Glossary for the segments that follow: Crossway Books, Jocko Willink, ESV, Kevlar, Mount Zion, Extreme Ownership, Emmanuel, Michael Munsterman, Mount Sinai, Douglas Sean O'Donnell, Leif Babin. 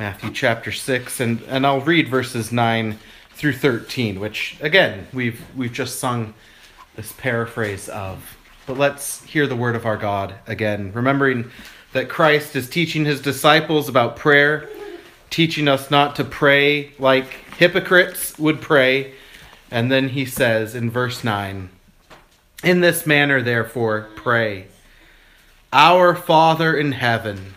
Matthew chapter 6, and I'll read verses 9 through 13, which, again, we've just sung this paraphrase of. But let's hear the word of our God again, remembering that Christ is teaching his disciples about prayer, teaching us not to pray like hypocrites would pray. And then he says in verse 9, "In this manner, therefore, pray. Our Father in heaven,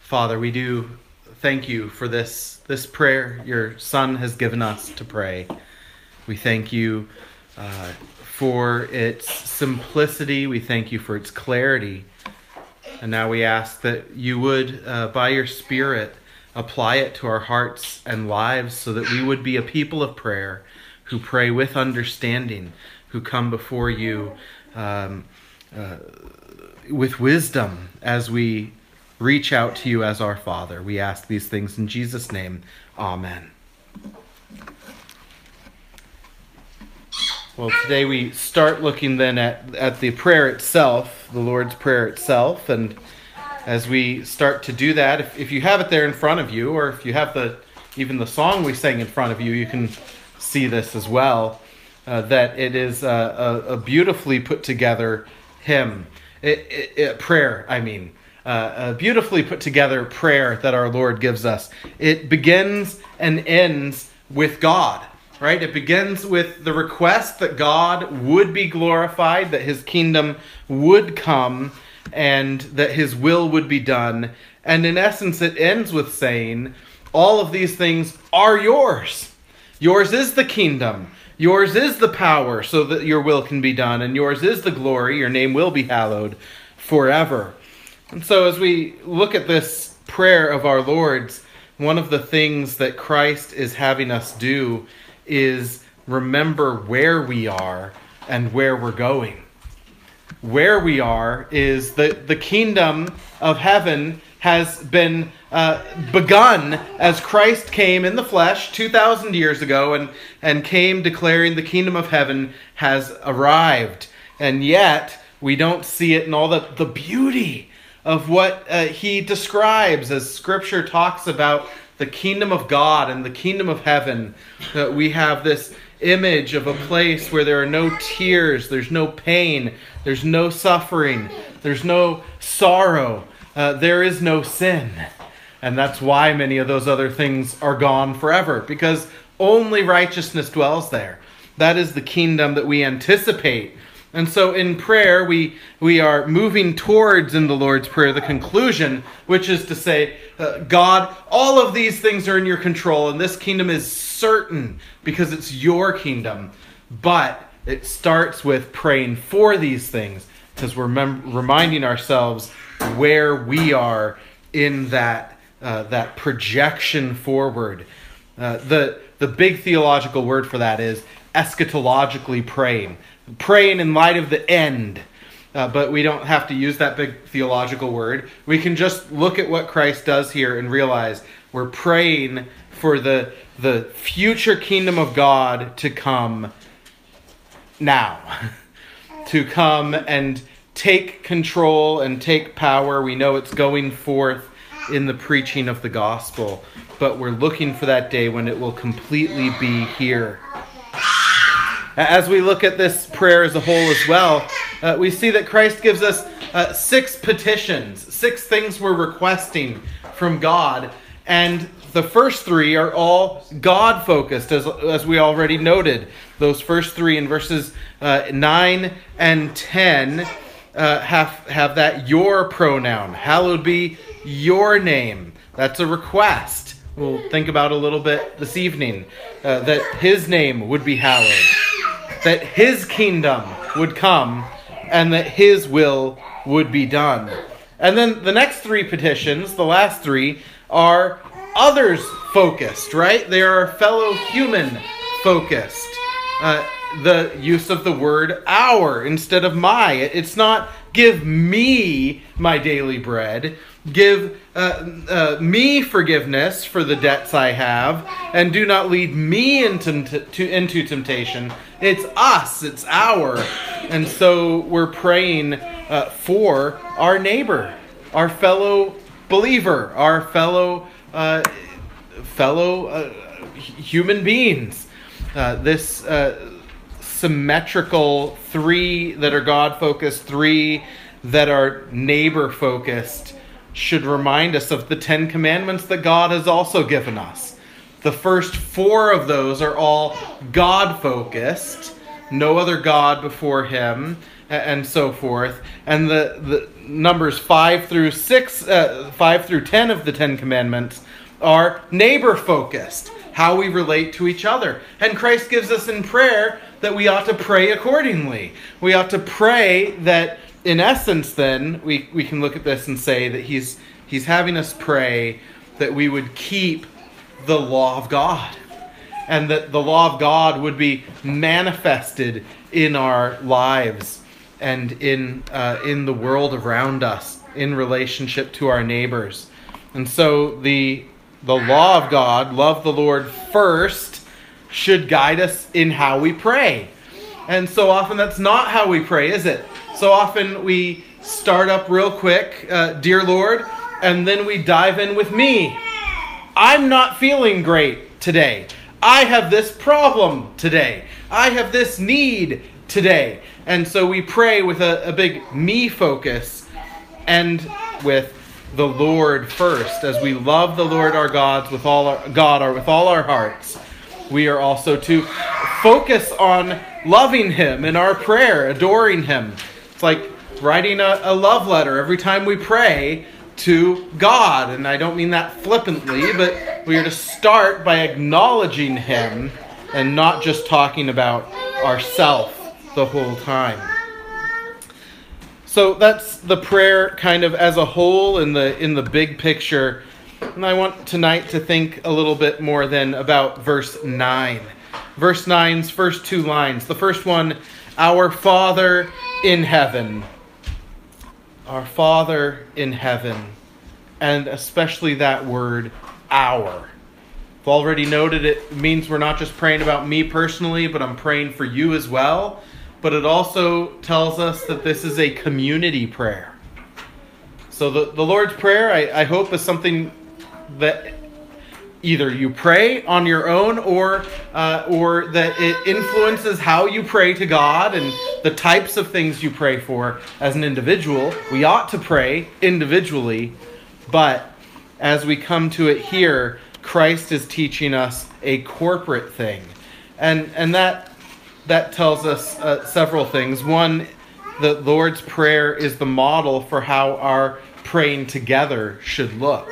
Father, we do thank you for this prayer your Son has given us to pray. We thank you for its simplicity. We thank you for its clarity. And now we ask that you would, by your Spirit, apply it to our hearts and lives so that we would be a people of prayer who pray with understanding, who come before you with wisdom as we reach out to you as our Father. We ask these things in Jesus' name. Amen. Well, today we start looking then at the prayer itself, the Lord's Prayer itself. And as we start to do that, if you have it there in front of you, or if you have even the song we sang in front of you, you can see this as well, that it is a beautifully put together hymn. A beautifully put together prayer that our Lord gives us. It begins and ends with God. Right? It begins with the request that God would be glorified, that his kingdom would come, and that his will would be done. And in essence, it ends with saying, all of these things are yours. Yours is the kingdom. Yours is the power so that your will can be done. And yours is the glory. Your name will be hallowed forever. And so as we look at this prayer of our Lord's, one of the things that Christ is having us do is remember where we are and where we're going. Where we are is the kingdom of heaven has been begun as Christ came in the flesh 2,000 years ago and came declaring the kingdom of heaven has arrived. And yet, we don't see it in all the beauty of what he describes as Scripture talks about the kingdom of God and the kingdom of heaven. We have this image of a place where there are no tears, there's no pain, there's no suffering, there's no sorrow, there is no sin. And that's why many of those other things are gone forever, because only righteousness dwells there. That is the kingdom that we anticipate. And so in prayer, we are moving towards, in the Lord's Prayer, the conclusion, which is to say, God, all of these things are in your control, and this kingdom is certain because it's your kingdom. But it starts with praying for these things, because we're reminding ourselves where we are in that projection forward. The big theological word for that is eschatologically praying in light of the end. But we don't have to use that big theological word. We can just look at what Christ does here and realize we're praying for the future kingdom of God to come now, to come and take control and take power. We know it's going forth in the preaching of the gospel, but we're looking for that day when it will completely be here. As we look at this prayer as a whole as well, we see that Christ gives us 6 petitions, 6 things we're requesting from God. And the first 3 are all God-focused, as we already noted. Those first 3 in verses 9 and 10 have that your pronoun. Hallowed be your name. That's a request we'll think about a little bit this evening, that his name would be hallowed, that his kingdom would come, and that his will would be done. And then the next 3 petitions, the last 3, are others-focused, right? They are fellow human-focused. The use of the word our instead of my. It's not give me my daily bread. Give me forgiveness for the debts I have, and do not lead me into temptation. It's us. It's our. And so we're praying for our neighbor, our fellow believer, our fellow human beings. This symmetrical three that are God-focused, three that are neighbor-focused should remind us of the 10 commandments that God has also given us. The first four of those are all God-focused, no other God before him, and so forth. And the numbers 5 through 10 of the 10 commandments are neighbor-focused, how we relate to each other. And Christ gives us in prayer that we ought to pray accordingly. We ought to pray that, in essence, then, we can look at this and say that he's having us pray that we would keep the law of God, and that the law of God would be manifested in our lives and in the world around us in relationship to our neighbors. And so the law of God, love the Lord first, should guide us in how we pray. And so often that's not how we pray, is it? So often we start up real quick, dear Lord, and then we dive in with me. I'm not feeling great today. I have this problem today. I have this need today. And so we pray with a big me focus and with the Lord first. As we love the Lord our God with all our hearts, we are also to focus on loving him in our prayer, adoring him. It's like writing a love letter every time we pray to God. And I don't mean that flippantly, but we are to start by acknowledging him and not just talking about ourselves the whole time. So that's the prayer kind of as a whole in the big picture. And I want tonight to think a little bit more then about verse 9. Verse 9's first two lines. The first one, our Father in heaven. Our Father in heaven. And especially that word, our. I've already noted it means we're not just praying about me personally, but I'm praying for you as well. But it also tells us that this is a community prayer. So the Lord's Prayer, I hope, is something that either you pray on your own or that it influences how you pray to God and the types of things you pray for as an individual. We ought to pray individually, but as we come to it here, Christ is teaching us a corporate thing. And that tells us several things. One, the Lord's Prayer is the model for how our praying together should look.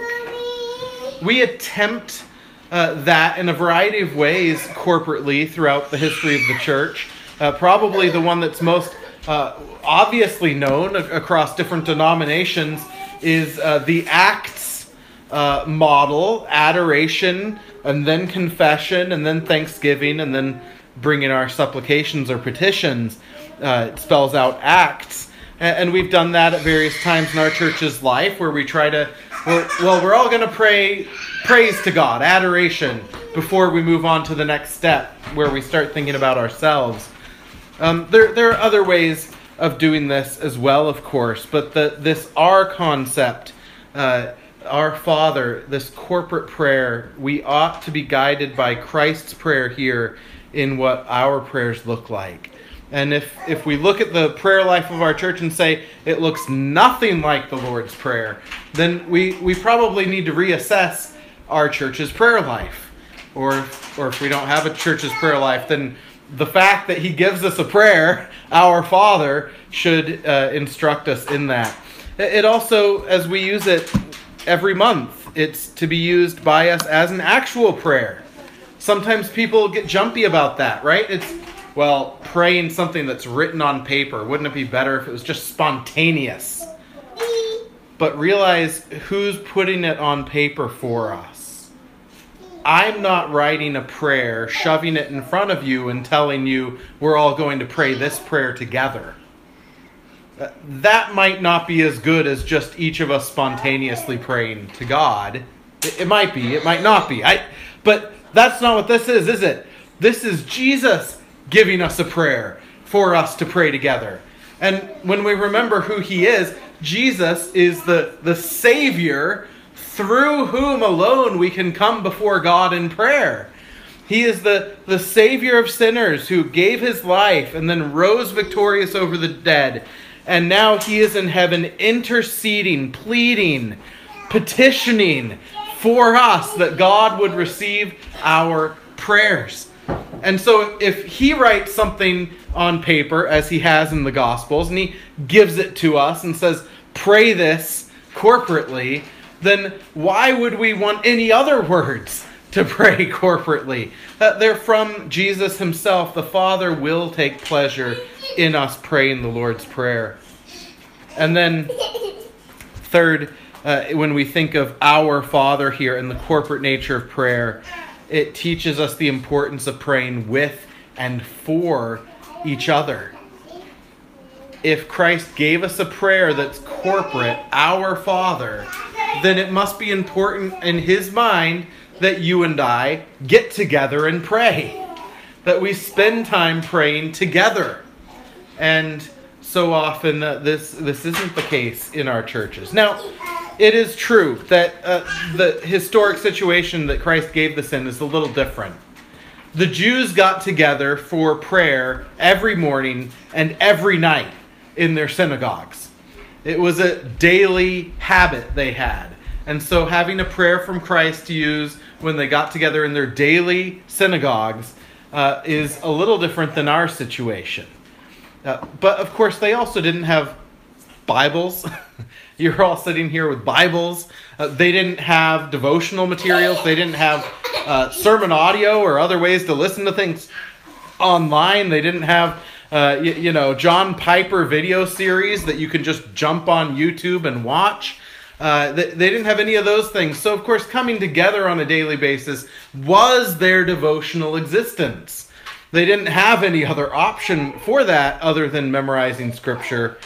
We attempt that in a variety of ways corporately throughout the history of the church. Probably the one that's most obviously known across different denominations is the Acts model, adoration, and then confession, and then thanksgiving, and then bring in our supplications or petitions. It spells out Acts. And we've done that at various times in our church's life where we try to, we're all going to pray praise to God, adoration, before we move on to the next step where we start thinking about ourselves. There are other ways of doing this as well, of course, but this our concept, our Father, this corporate prayer, we ought to be guided by Christ's prayer here in what our prayers look like. And if we look at the prayer life of our church and say it looks nothing like the Lord's Prayer, then we probably need to reassess our church's prayer life. Or if we don't have a church's prayer life, then the fact that he gives us a prayer, our Father, should instruct us in that. It also, as we use it every month, it's to be used by us as an actual prayer. Sometimes people get jumpy about that, right? It's, praying something that's written on paper. Wouldn't it be better if it was just spontaneous? but realize who's putting it on paper for us. I'm not writing a prayer, shoving it in front of you and telling you we're all going to pray this prayer together. That might not be as good as just each of us spontaneously praying to God. It might be, it might not be. But that's not what this is it? This is Jesus giving us a prayer for us to pray together. And when we remember who he is, Jesus is the Savior through whom alone we can come before God in prayer. He is the Savior of sinners who gave his life and then rose victorious over the dead. And now he is in heaven interceding, pleading, petitioning for us that God would receive our prayers. And so if he writes something on paper, as he has in the Gospels, and he gives it to us and says, pray this corporately, then why would we want any other words to pray corporately? That they're from Jesus himself. The Father will take pleasure in us praying the Lord's Prayer. And then third, when we think of our Father here and the corporate nature of prayer, it teaches us the importance of praying with and for each other. If Christ gave us a prayer that's corporate, our Father, then it must be important in his mind that you and I get together and pray, that we spend time praying together. And so often this isn't the case in our churches. Now, it is true that the historic situation that Christ gave this in is a little different. The Jews got together for prayer every morning and every night in their synagogues. It was a daily habit they had. And so having a prayer from Christ to use when they got together in their daily synagogues is a little different than our situation. But of course, they also didn't have Bibles. You're all sitting here with Bibles. They didn't have devotional materials. They didn't have sermon audio or other ways to listen to things online. They didn't have John Piper video series that you can just jump on YouTube and watch. They didn't have any of those things. So, of course, coming together on a daily basis was their devotional existence. They didn't have any other option for that other than memorizing Scripture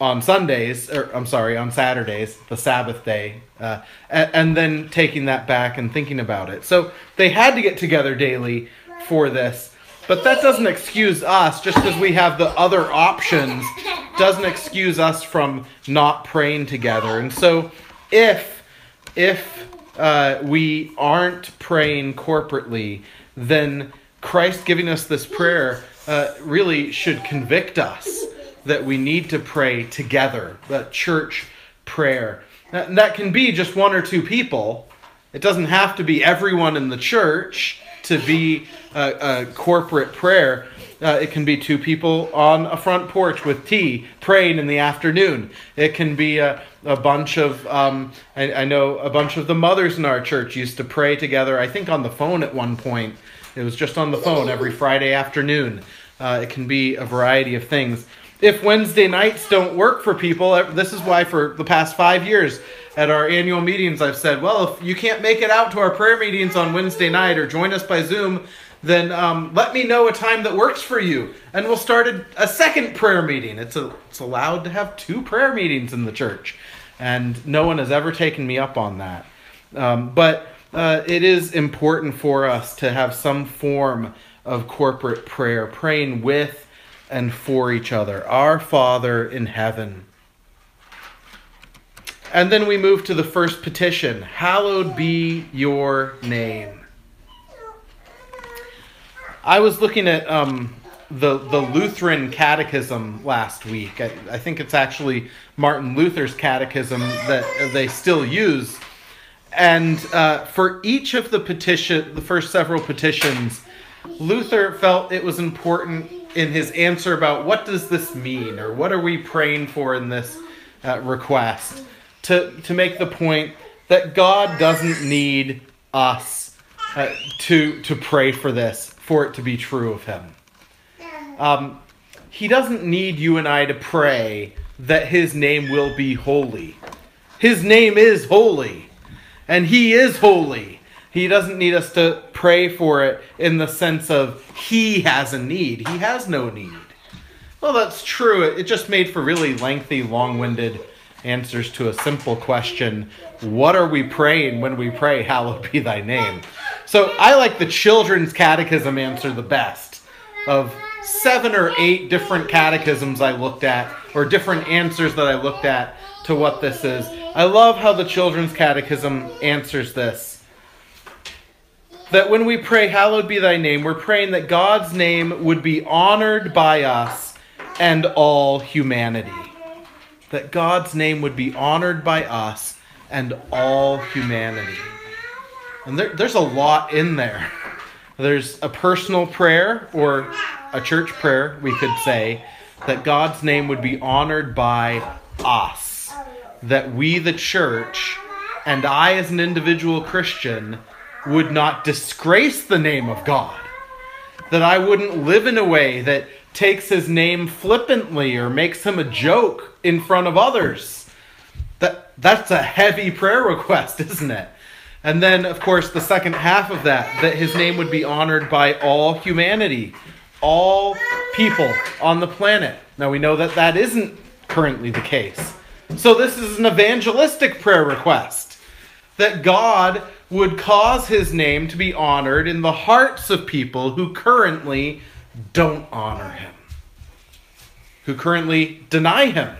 on on Saturdays, the Sabbath day, and then taking that back and thinking about it. So they had to get together daily for this. But that doesn't excuse us, just because we have the other options, doesn't excuse us from not praying together. And so if we aren't praying corporately, then Christ giving us this prayer really should convict us that we need to pray together, the church prayer. And that can be just one or two people. It doesn't have to be everyone in the church to be a corporate prayer. It can be two people on a front porch with tea praying in the afternoon. It can be a bunch of, I know a bunch of the mothers in our church used to pray together, I think on the phone at one point. It was just on the phone every Friday afternoon. It can be a variety of things. If Wednesday nights don't work for people, this is why for the past 5 years at our annual meetings, I've said, well, if you can't make it out to our prayer meetings on Wednesday night or join us by Zoom, then let me know a time that works for you, and we'll start a second prayer meeting. It's allowed to have two prayer meetings in the church, and no one has ever taken me up on that. But it is important for us to have some form of corporate prayer, praying with and for each other. Our Father in heaven. And then we move to the first petition. Hallowed be your name. I was looking at the Lutheran Catechism last week. I think it's actually Martin Luther's Catechism that they still use. And for each of the first several petitions, Luther felt it was important in his answer about what does this mean, or what are we praying for in this request, to make the point that God doesn't need us to pray for this, for it to be true of him. He doesn't need you and I to pray that his name will be holy. His name is holy, and He is holy. He doesn't need us to pray for it in the sense of He has a need. He has no need. Well, that's true. It just made for really lengthy, long-winded answers to a simple question. What are we praying when we pray, hallowed be thy name? So I like the children's catechism answer the best. Of 7 or 8 different catechisms I looked at, or different answers that I looked at to what this is, I love how the children's catechism answers this. That when we pray, hallowed be thy name, we're praying that God's name would be honored by us and all humanity. That God's name would be honored by us and all humanity. And there's a lot in there. There's a personal prayer, or a church prayer, we could say, that God's name would be honored by us. That we, the church, and I as an individual Christian, would not disgrace the name of God. That I wouldn't live in a way that takes his name flippantly or makes him a joke in front of others. That's a heavy prayer request, isn't it? And then, of course, the second half of that his name would be honored by all humanity, all people on the planet. Now, we know that that isn't currently the case. So this is an evangelistic prayer request, that God would cause his name to be honored in the hearts of people who currently don't honor him, who currently deny him,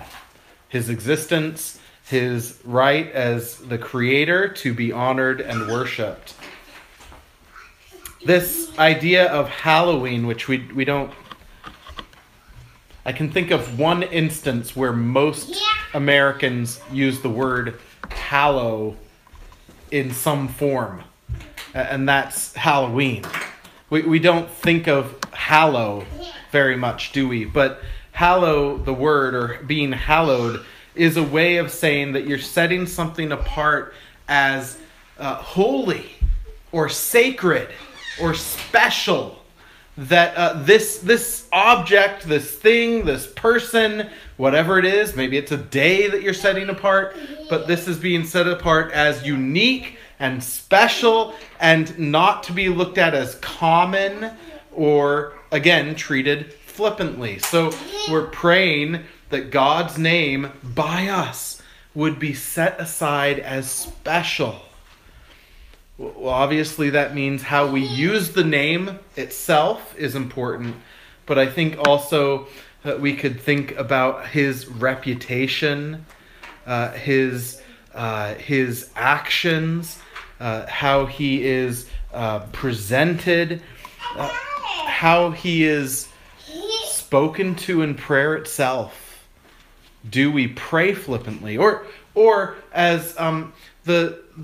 his existence, his right as the creator to be honored and worshipped. This idea of Halloween, which we don't... I can think of one instance where most Americans use the word hallow in some form, and that's Halloween. We don't think of hallow very much, do we? But hallow, the word, or being hallowed, is a way of saying that you're setting something apart as holy or sacred or special. That this object, this thing, this person, whatever it is, maybe it's a day that you're setting apart, but this is being set apart as unique and special and not to be looked at as common or, again, treated flippantly. So we're praying that God's name by us would be set aside as special. Well, obviously that means how we use the name itself is important, but I think also that we could think about his reputation, his actions, how he is presented, how he is spoken to in prayer itself. Do we pray flippantly? Or as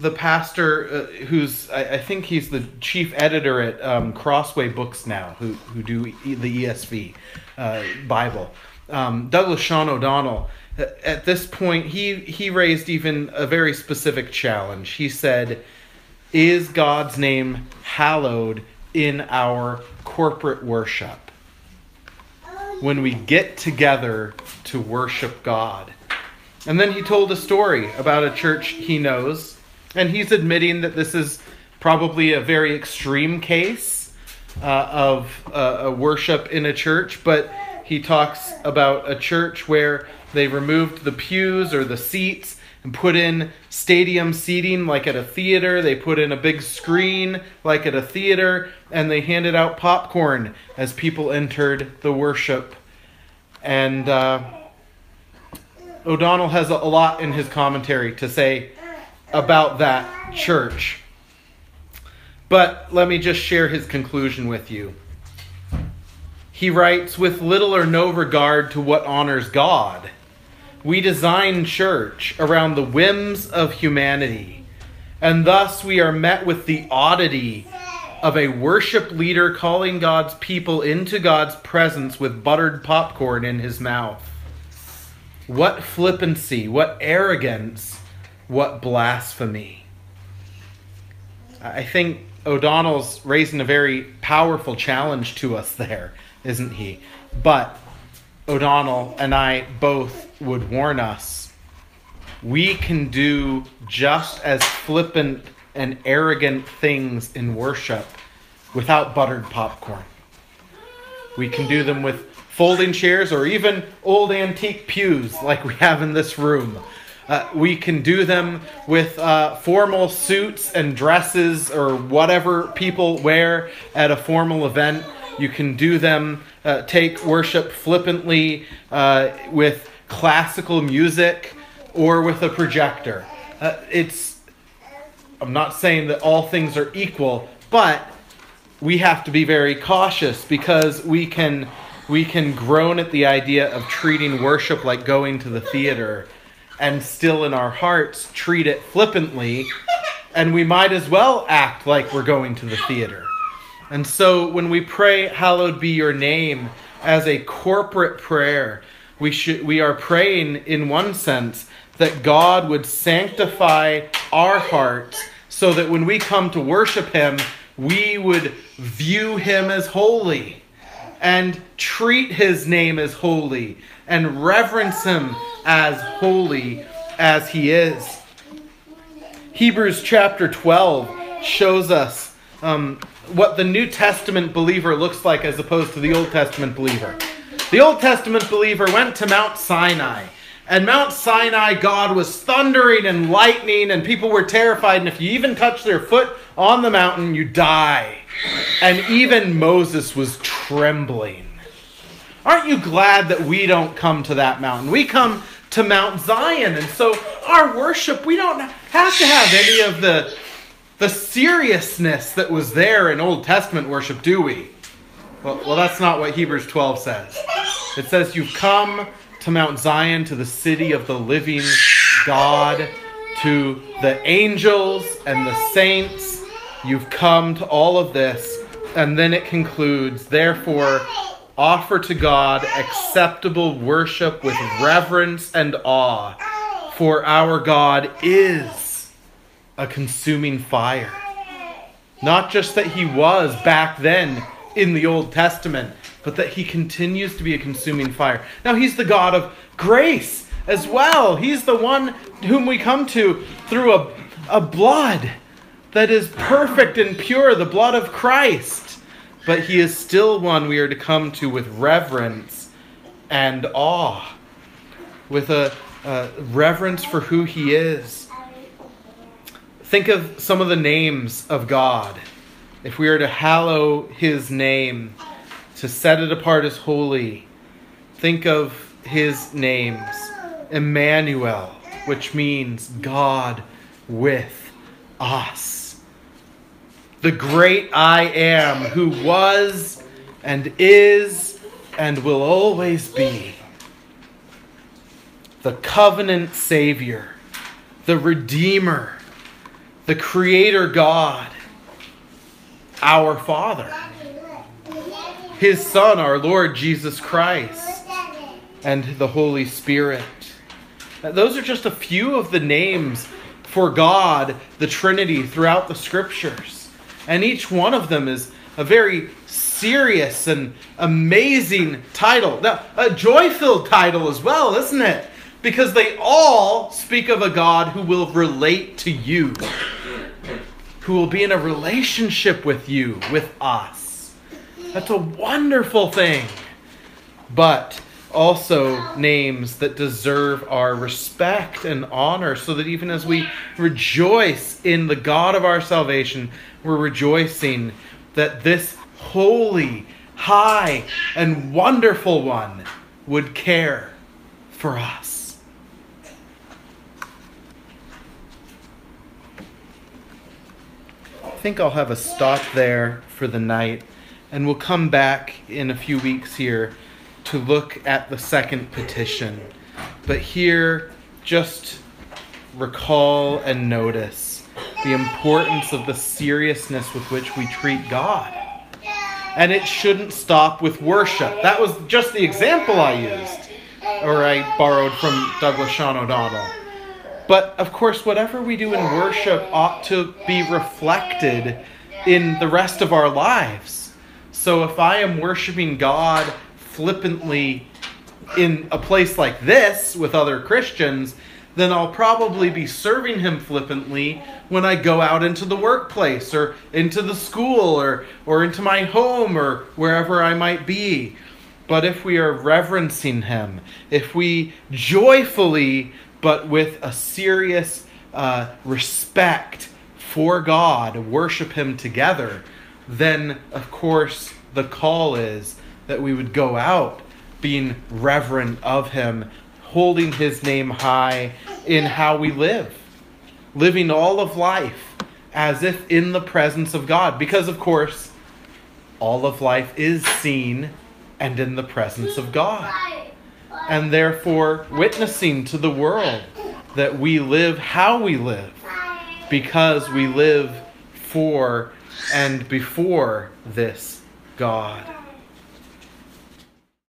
the pastor who's, I think he's the chief editor at Crossway Books now, who do the ESV Bible, Douglas Sean O'Donnell, at this point, he raised even a very specific challenge. He said, is God's name hallowed in our corporate worship? When we get together to worship God. And then he told a story about a church he knows, and he's admitting that this is probably a very extreme case of worship in a church, but he talks about a church where they removed the pews or the seats and put in stadium seating like at a theater. They put in a big screen like at a theater, and they handed out popcorn as people entered the worship. And O'Donnell has a lot in his commentary to say about that church. But let me just share his conclusion with you. He writes, with little or no regard to what honors God, we design church around the whims of humanity, and thus we are met with the oddity of a worship leader calling God's people into God's presence with buttered popcorn in his mouth. What flippancy, what arrogance, what blasphemy. I think O'Donnell's raising a very powerful challenge to us there, isn't he? But O'Donnell and I both would warn us we can do just as flippant and arrogant things in worship without buttered popcorn. We can do them with folding chairs or even old antique pews like we have in this room. We can do them with formal suits and dresses or whatever people wear at a formal event. You can do them, take worship flippantly with classical music or with a projector. I'm not saying that all things are equal, but we have to be very cautious because we can groan at the idea of treating worship like going to the theater and still in our hearts treat it flippantly, and we might as well act like we're going to the theater. And so when we pray, hallowed be your name, as a corporate prayer, we are praying in one sense that God would sanctify our hearts so that when we come to worship him, we would view him as holy and treat his name as holy and reverence him as holy as he is. Hebrews chapter 12 shows us what the New Testament believer looks like as opposed to the Old Testament believer. The Old Testament believer went to Mount Sinai. And Mount Sinai, God was thundering and lightning, and people were terrified. And if you even touch their foot on the mountain, you die. And even Moses was trembling. Aren't you glad that we don't come to that mountain? We come to Mount Zion. And so our worship, we don't have to have any of the seriousness that was there in Old Testament worship, do we? Well, that's not what Hebrews 12 says. It says you've come to Mount Zion, to the city of the living God, to the angels and the saints. You've come to all of this. And then it concludes, therefore, offer to God acceptable worship with reverence and awe, for our God is a consuming fire. Not just that he was back then in the Old Testament, but that he continues to be a consuming fire. Now, he's the God of grace as well. He's the one whom we come to through a blood that is perfect and pure, the blood of Christ. But he is still one we are to come to with reverence and awe, with a reverence for who he is. Think of some of the names of God. If we are to hallow his name, to set it apart as holy, think of his names. Emmanuel, which means God with us. The great I am, who was and is and will always be. The covenant Savior, the Redeemer, the Creator God, our Father. His Son, our Lord Jesus Christ, and the Holy Spirit. Those are just a few of the names for God, the Trinity, throughout the Scriptures. And each one of them is a very serious and amazing title. Now, a joy-filled title as well, isn't it? Because they all speak of a God who will relate to you, who will be in a relationship with you, with us. That's a wonderful thing. But also names that deserve our respect and honor, so that even as we rejoice in the God of our salvation, we're rejoicing that this holy, high, and wonderful one would care for us. I think I'll have a stop there for the night. And we'll come back in a few weeks here to look at the second petition. But here, just recall and notice the importance of the seriousness with which we treat God. And it shouldn't stop with worship. That was just the example I used, or I borrowed from Douglas Sean O'Donnell. But, of course, whatever we do in worship ought to be reflected in the rest of our lives. So if I am worshiping God flippantly in a place like this with other Christians, then I'll probably be serving him flippantly when I go out into the workplace or into the school or into my home or wherever I might be. But if we are reverencing him, if we joyfully but with a serious respect for God worship him together, then of course the call is that we would go out being reverent of him, holding his name high in how we live, living all of life as if in the presence of God. Because, of course, all of life is seen and in the presence of God. And therefore, witnessing to the world that we live how we live, because we live for and before this God.